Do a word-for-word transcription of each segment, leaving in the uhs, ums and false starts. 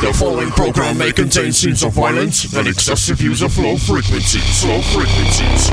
The following program may contain scenes of violence and excessive use of low frequencies. Low frequencies.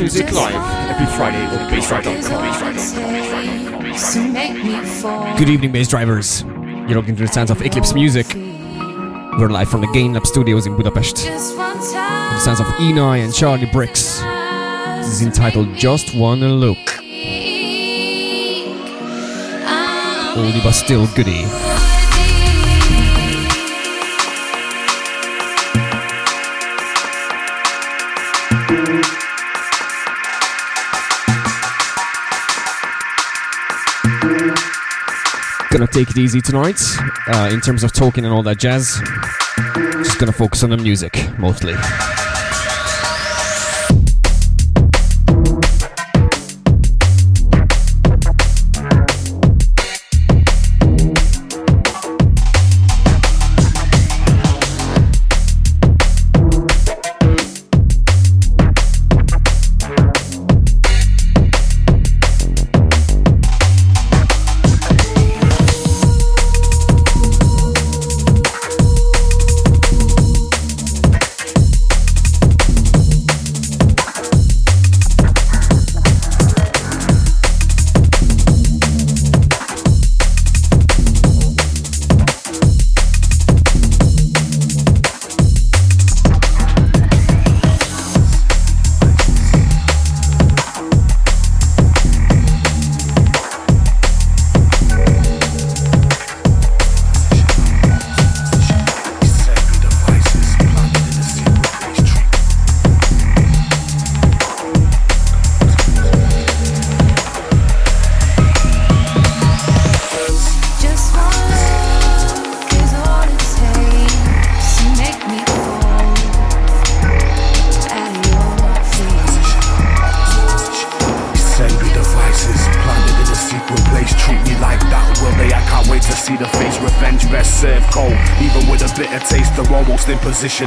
Music live every Friday on Bassdrive. Good evening, Bass Drivers. You're looking to the sounds of Eclipse Music. We're live from the Gain Lab Studios in Budapest. The sounds of Enoi and Charlie Bricks. This is entitled Just Wanna Look. Oldie but still goodie. Gonna take it easy tonight, uh, in terms of talking and all that jazz. Just gonna focus on the music, mostly.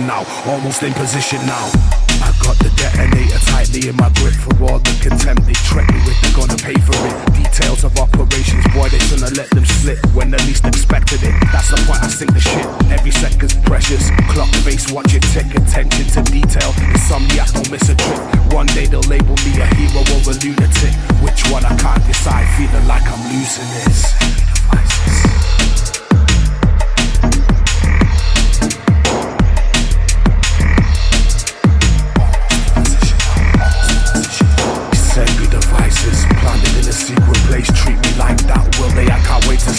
Now, almost in position now. I got the detonator tightly in my grip for all the contempt they treat me with. They're gonna pay for it. Details of operations, boy, they shouldn't have let them slip when they least expected it. That's the point I sink the shit. Every second's precious. Clock face, watch it tick. Attention to detail. Insomniac don't miss a trick. One day they'll label me a hero or a lunatic. Which one I can't decide. Feeling like I'm losing this.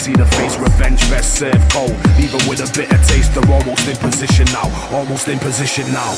See the face, revenge best served cold. Even with a bitter taste, they're almost in position now. Almost in position now.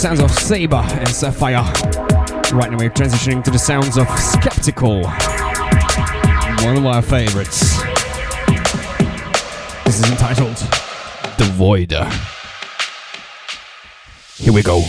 sounds of Saber and Sapphire. Right now we're transitioning to the sounds of Skeptical, one of our favorites. This is entitled The Void. Here we go.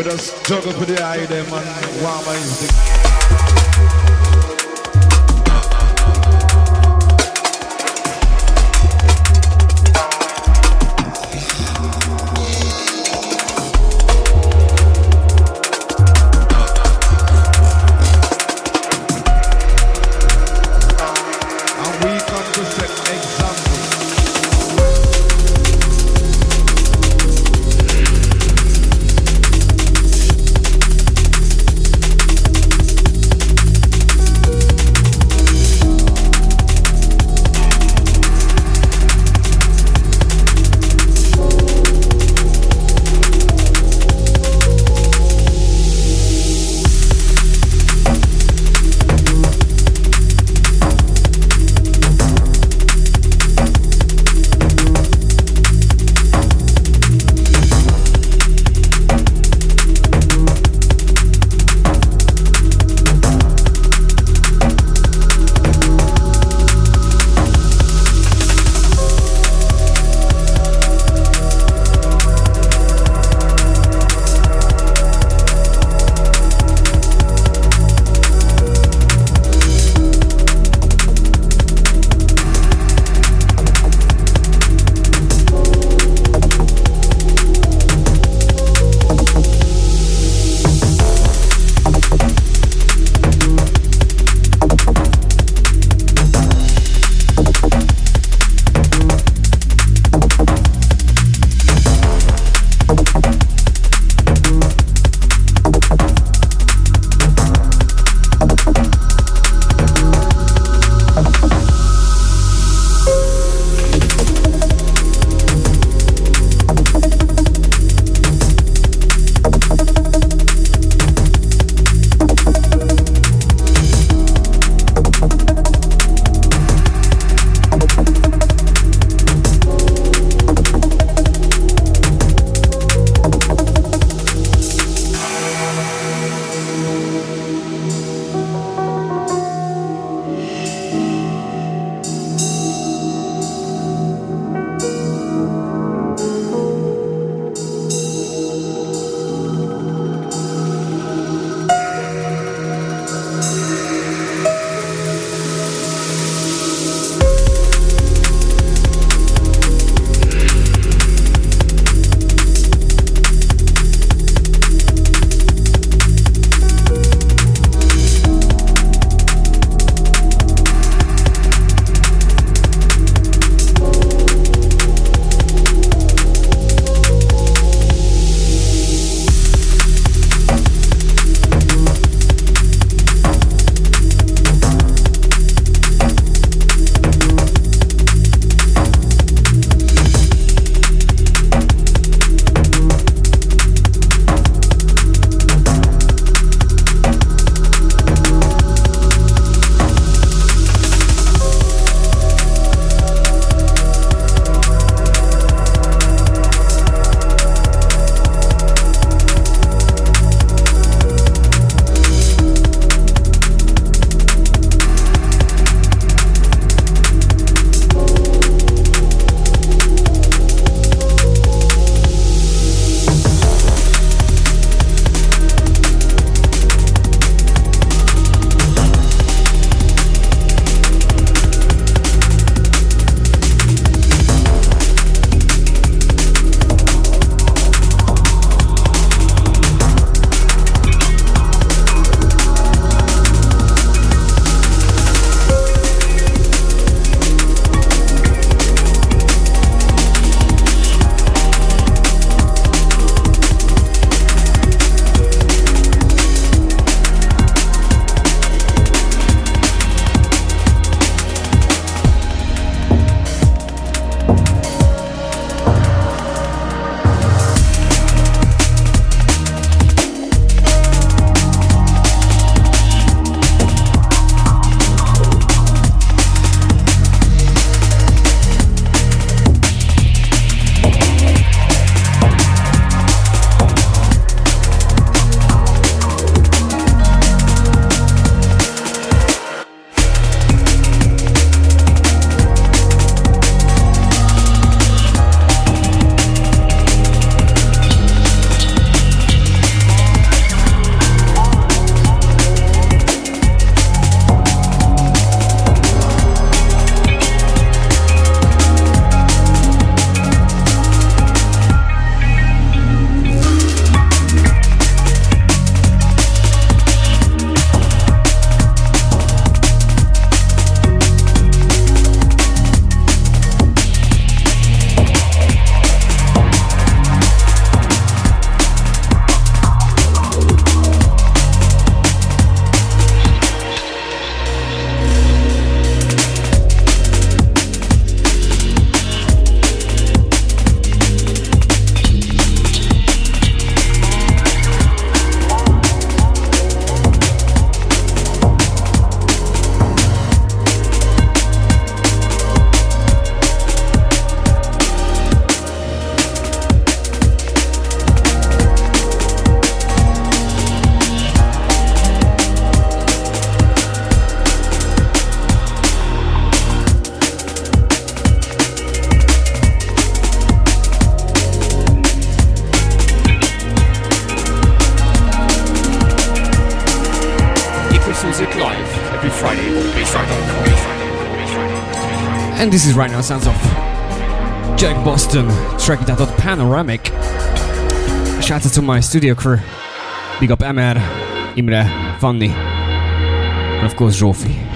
We just struggle for the eye them and warm my And this is right now sounds of Jack Boston, track that out Panoramic. Shout out to my studio crew. Big up Amar, Imre, Fanny, and of course Jofi.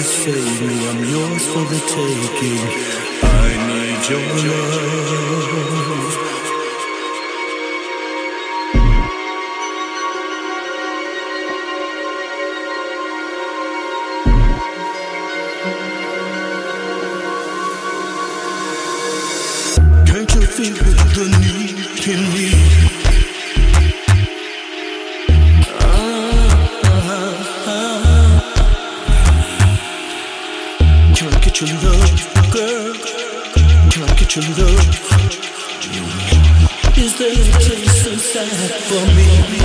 please save me, I'm yours for the taking. I need your love. Can't you feel the need in me? Your love, girl, can I get your love? Is there a place inside for me?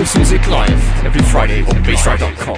Eclipse Music live every Friday on bassdrive dot com.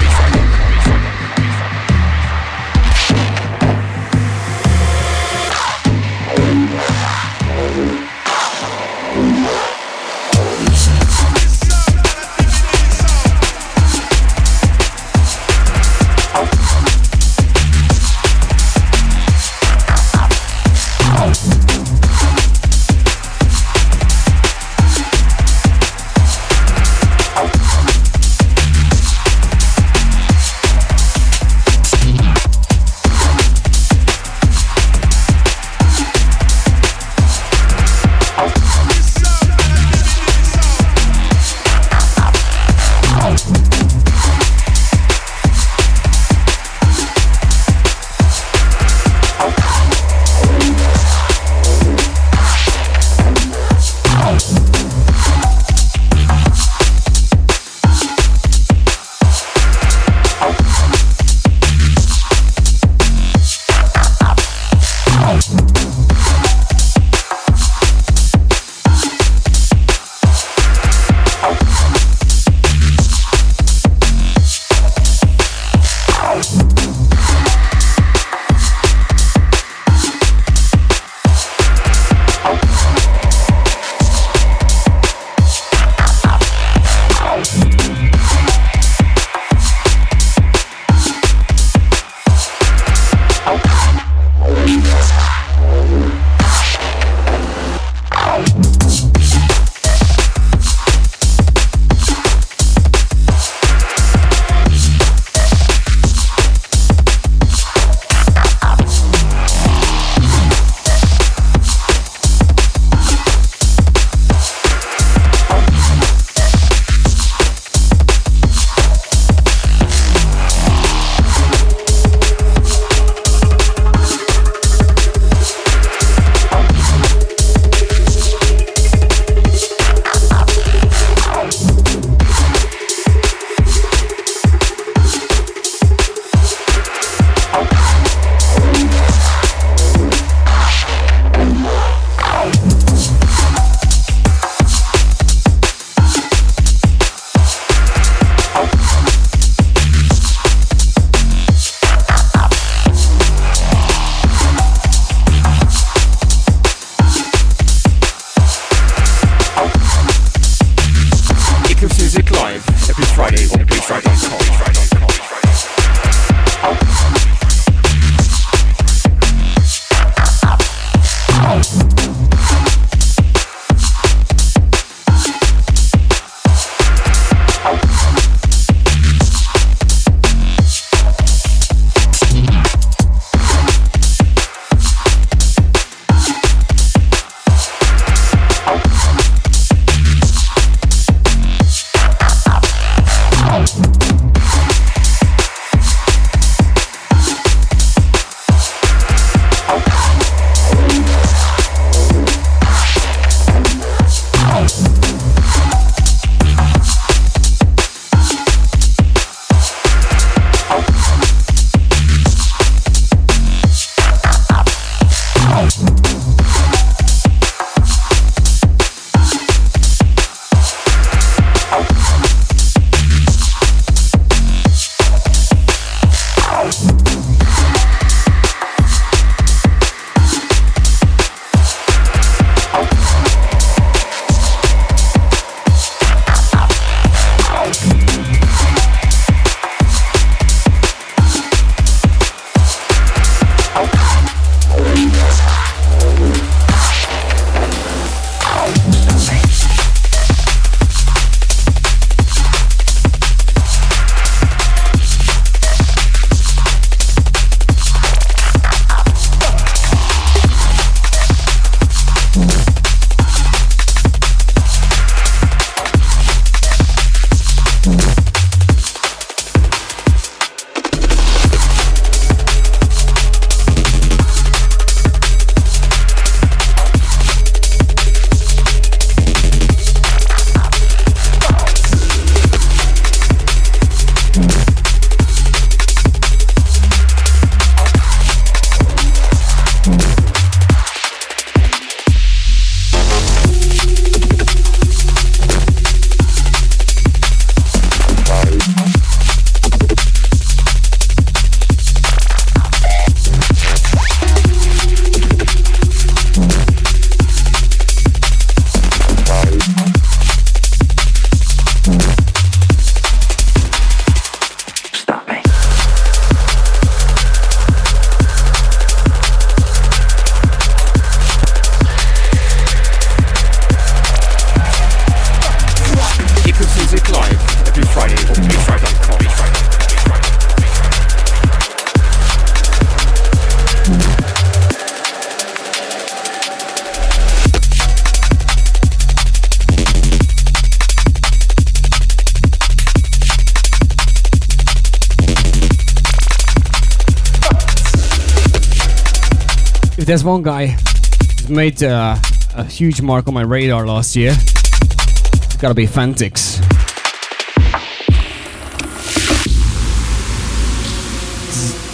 if there's one guy who's made uh, a huge mark on my radar last year, it's gotta be Fantix.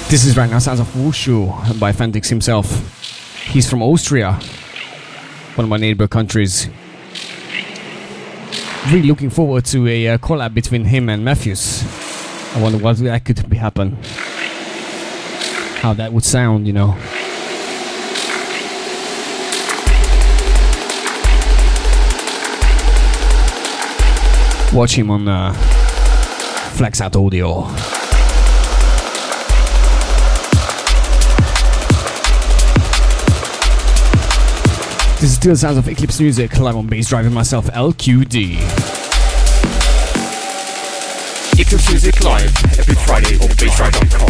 This is right now sounds of Wushu by Fantix himself. He's from Austria, one of my neighbor countries. Really looking forward to a uh, collab between him and Matthews. I wonder what that could be happen. How that would sound, you know. Watch him on uh, Flex Out Audio. This is still the sounds of Eclipse Music, live on Bassdrive and myself, L Q D. Eclipse Music live every Friday on bassdrive dot com.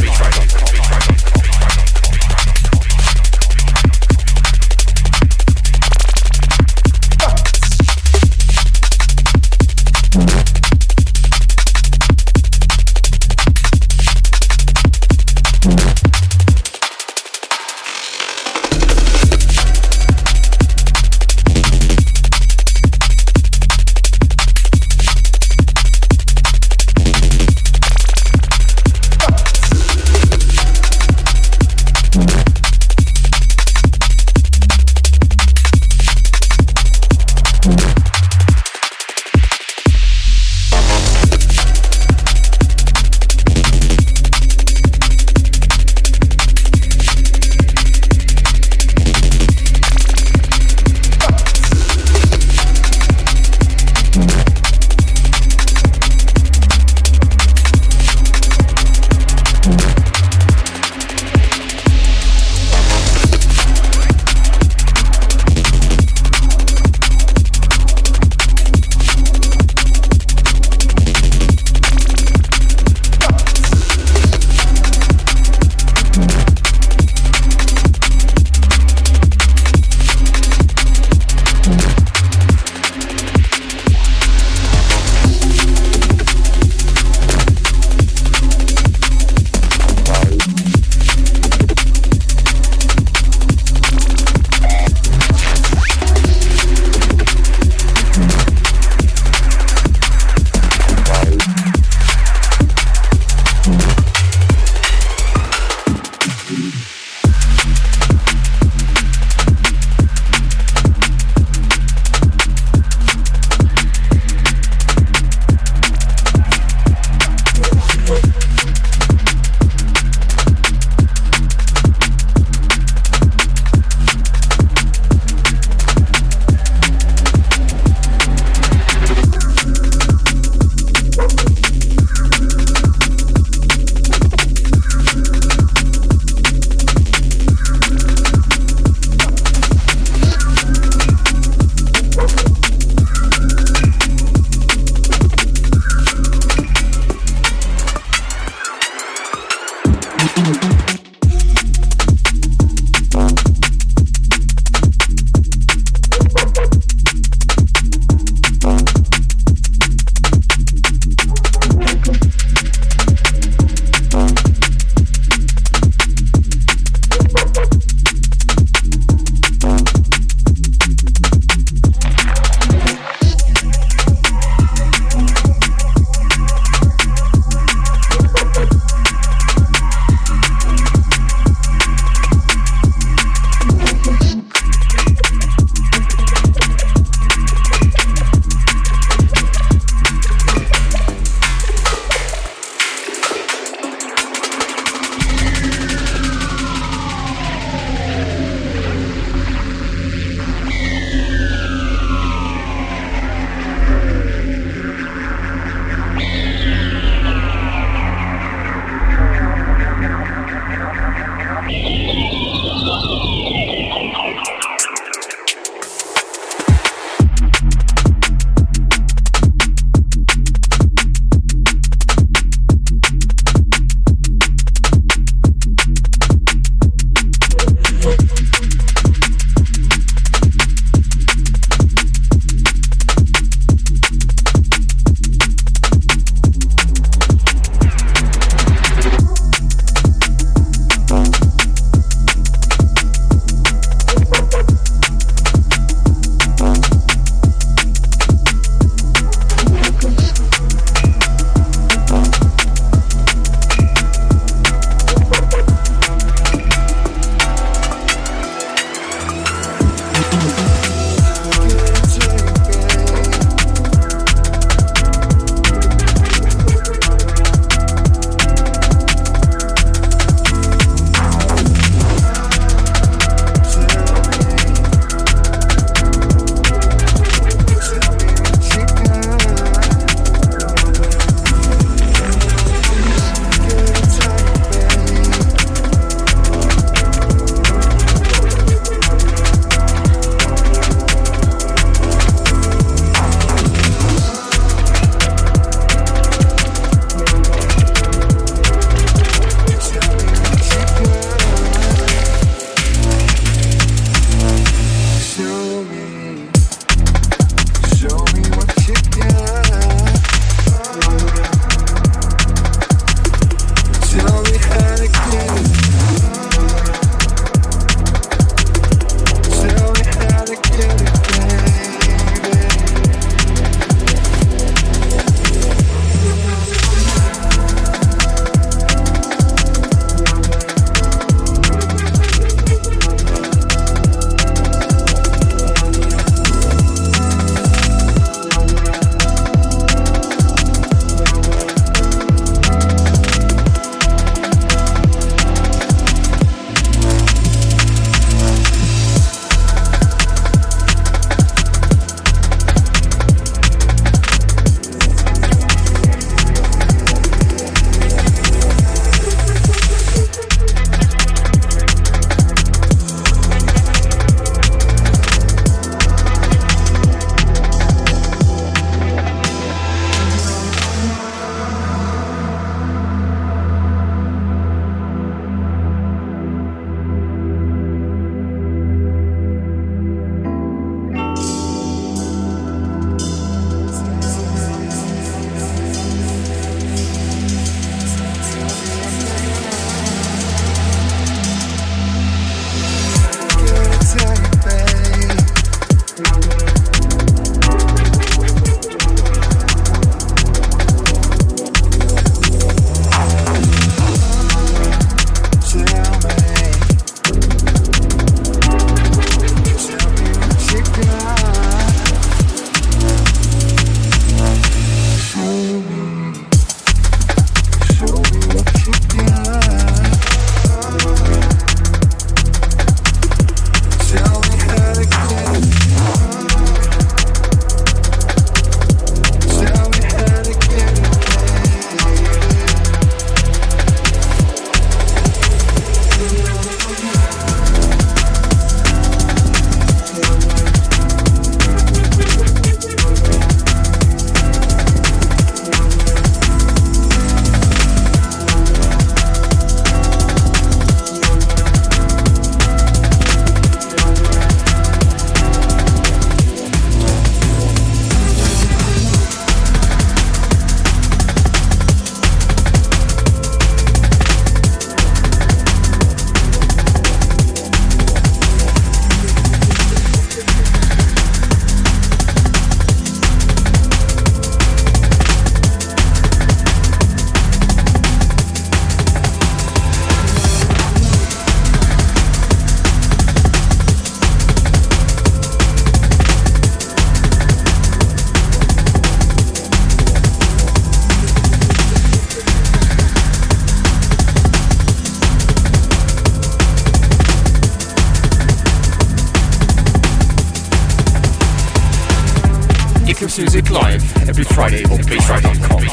Eclipse Music live every Friday on bassdrive dot com.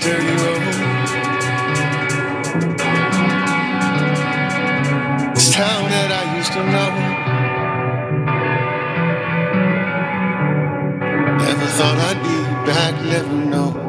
dirty road. This town that I used to know, never thought I'd be back, never know.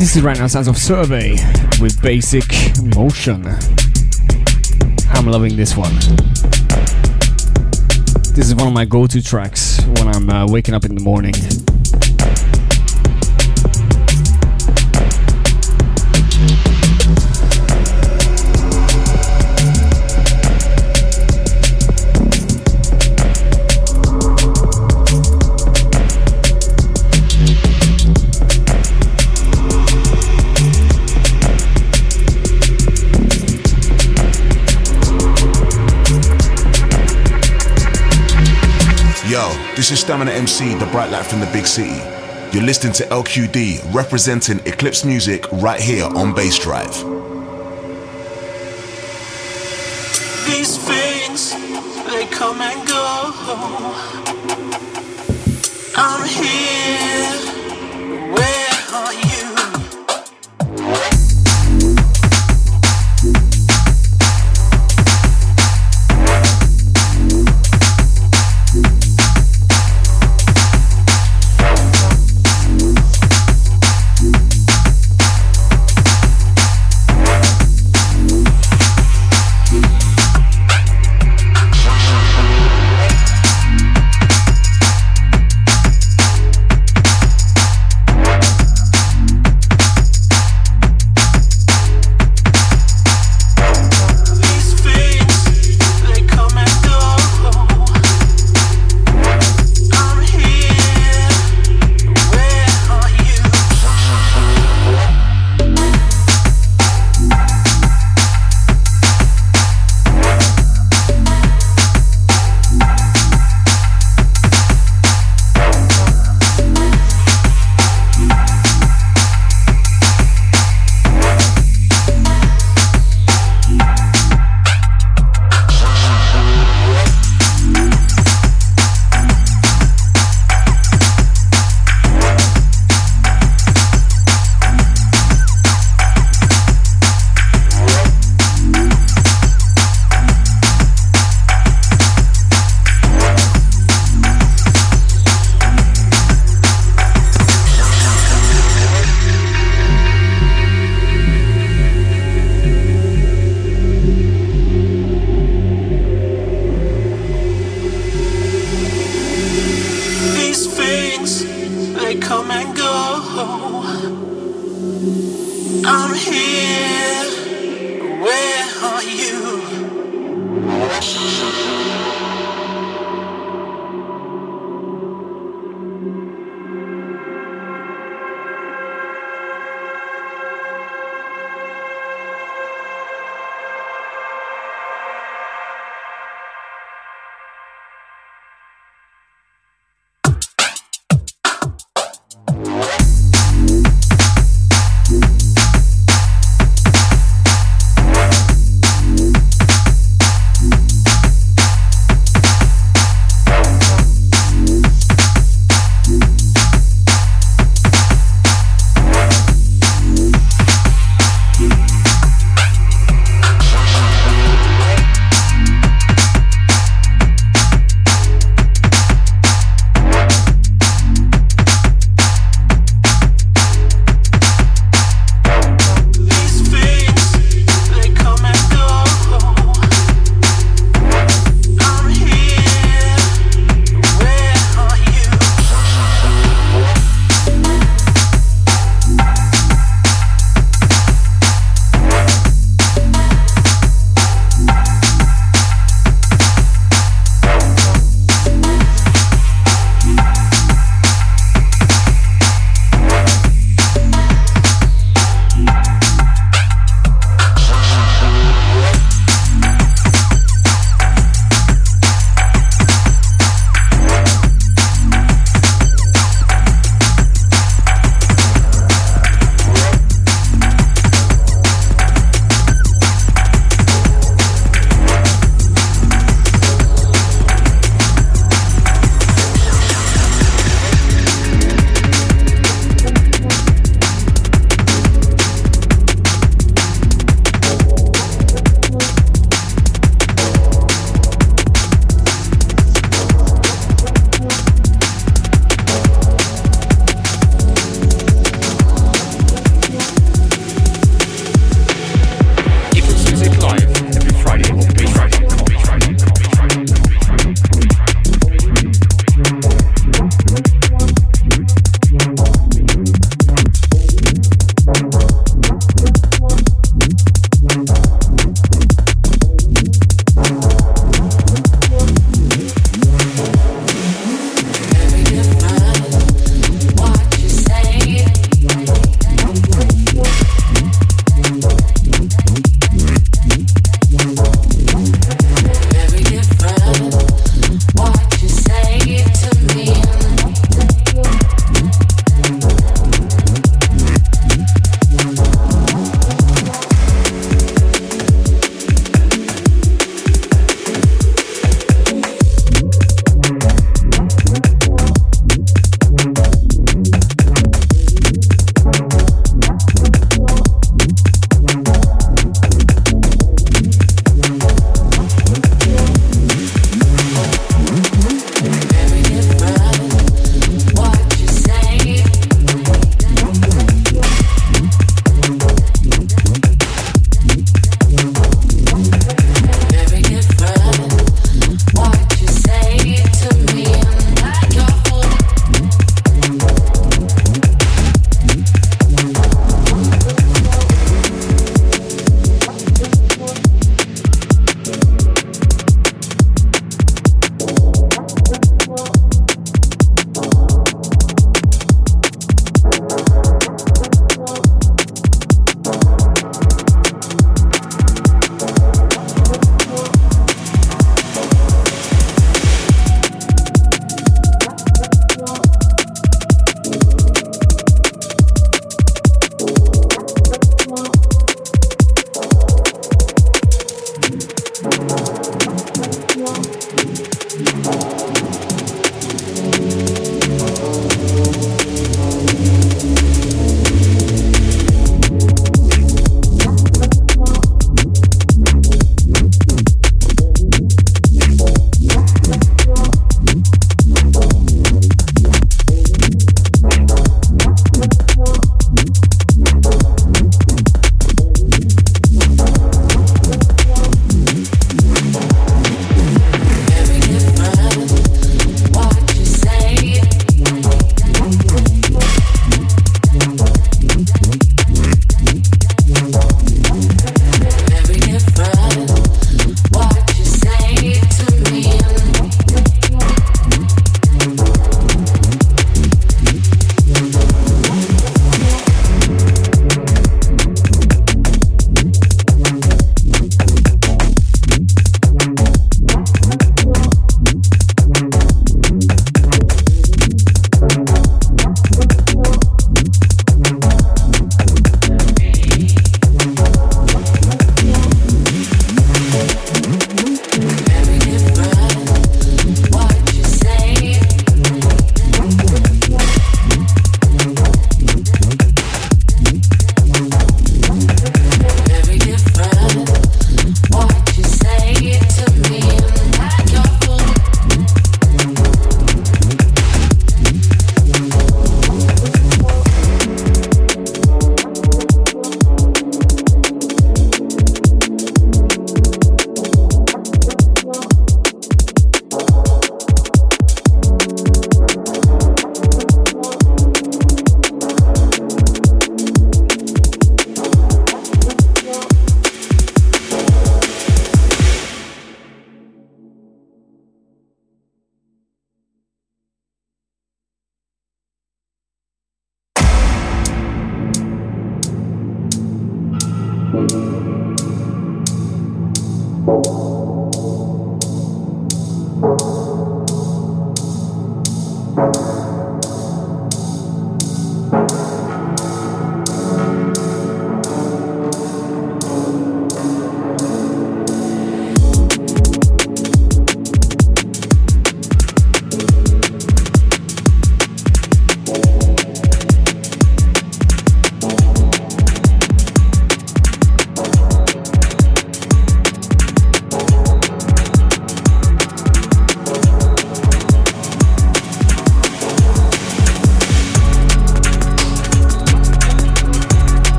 This is right now sounds of Survey with Basic Motion. I'm loving this one. This is one of my go-to tracks when I'm uh, waking up in the morning. This is Stamina M C, the bright light from the big city. You're listening to L Q D, representing Eclipse Music right here on Bassdrive. These things, they come and go. I'm here, where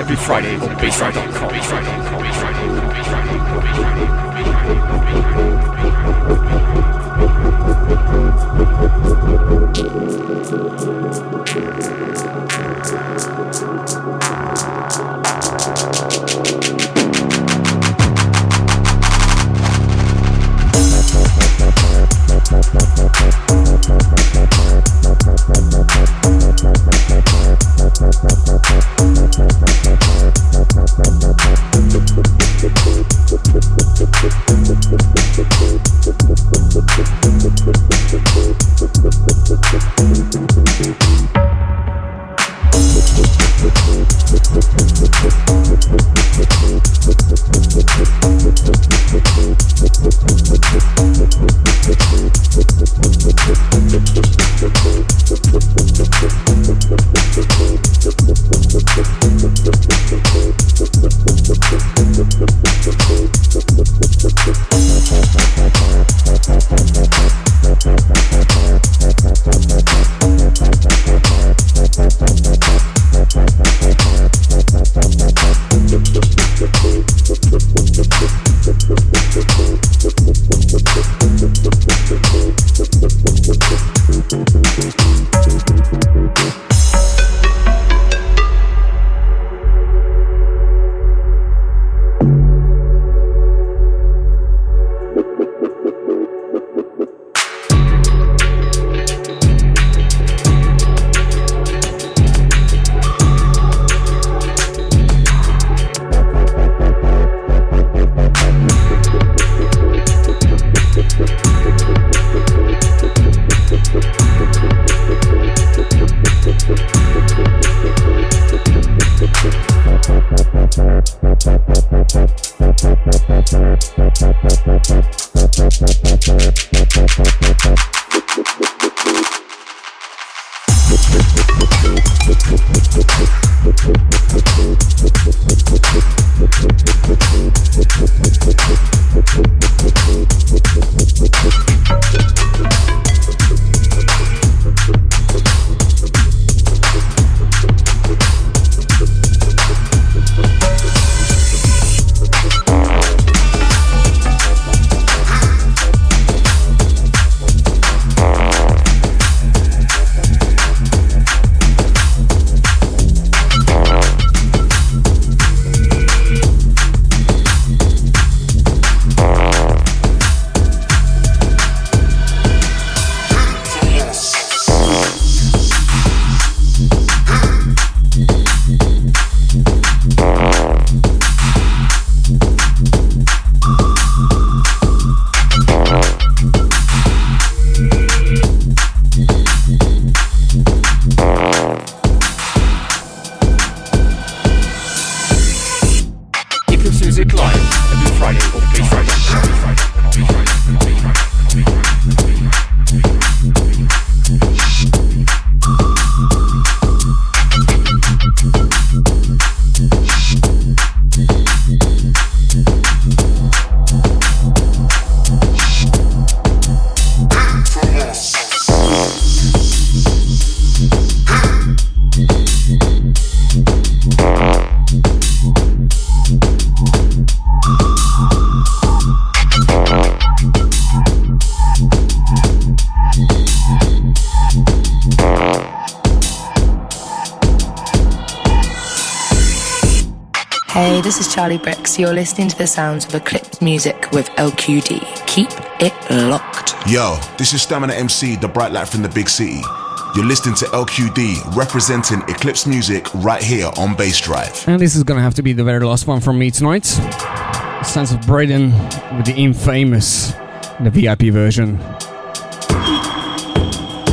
every Friday on Bassdrive dot com. Hey, this is Charlie Bricks. You're listening to the sounds of Eclipse Music with L Q D. Keep it locked. Yo, this is Stamina M C, the bright light from the big city. You're listening to L Q D representing Eclipse Music right here on Bassdrive. And this is going to have to be the very last one from me tonight. The sounds of Brayden with the infamous, the V I P version.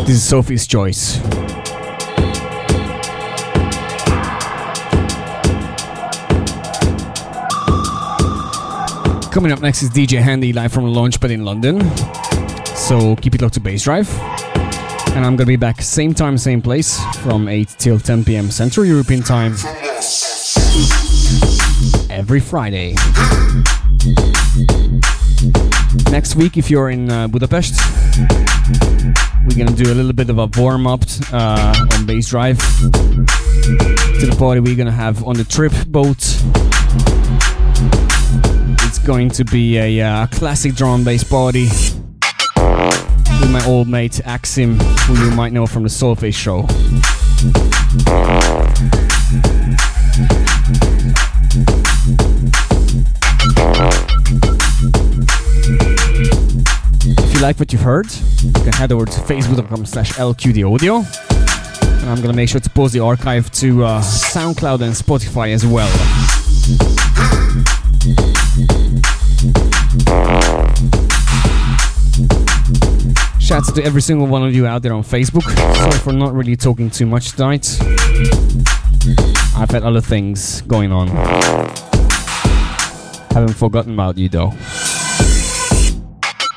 This is Sophie's Choice. Coming up next is D J Handy live from Launchpad in London. So keep it locked to Bassdrive. And I'm going to be back same time, same place from eight till ten p.m. Central European Time every Friday. Next week, if you're in uh, Budapest, we're going to do a little bit of a warm-up uh, on Bassdrive. to the party we're gonna have on the trip boat. It's going to be a uh, classic drum and bass party with my old mate Axim, who you might know from the Soulface show. If you like what you've heard, you can head over to facebook dot com slash L Q D audio, and I'm gonna make sure to post the archive to uh, SoundCloud and Spotify as well. Shouts to every single one of you out there on Facebook. Sorry for not really talking too much tonight. I've had other things going on. Haven't forgotten about you though.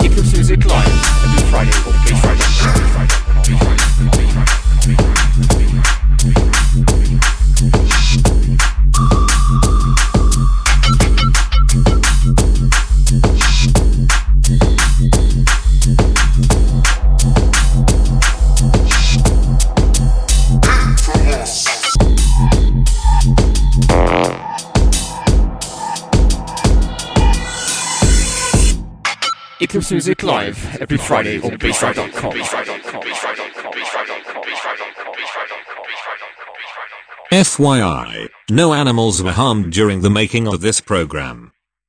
Eclipse Music Live every Friday, every Friday, every Friday, every Friday, every Friday, every Friday. Eclipse Music Live every Friday on bassdrive dot com. F Y I, no animals were harmed during the making of this program.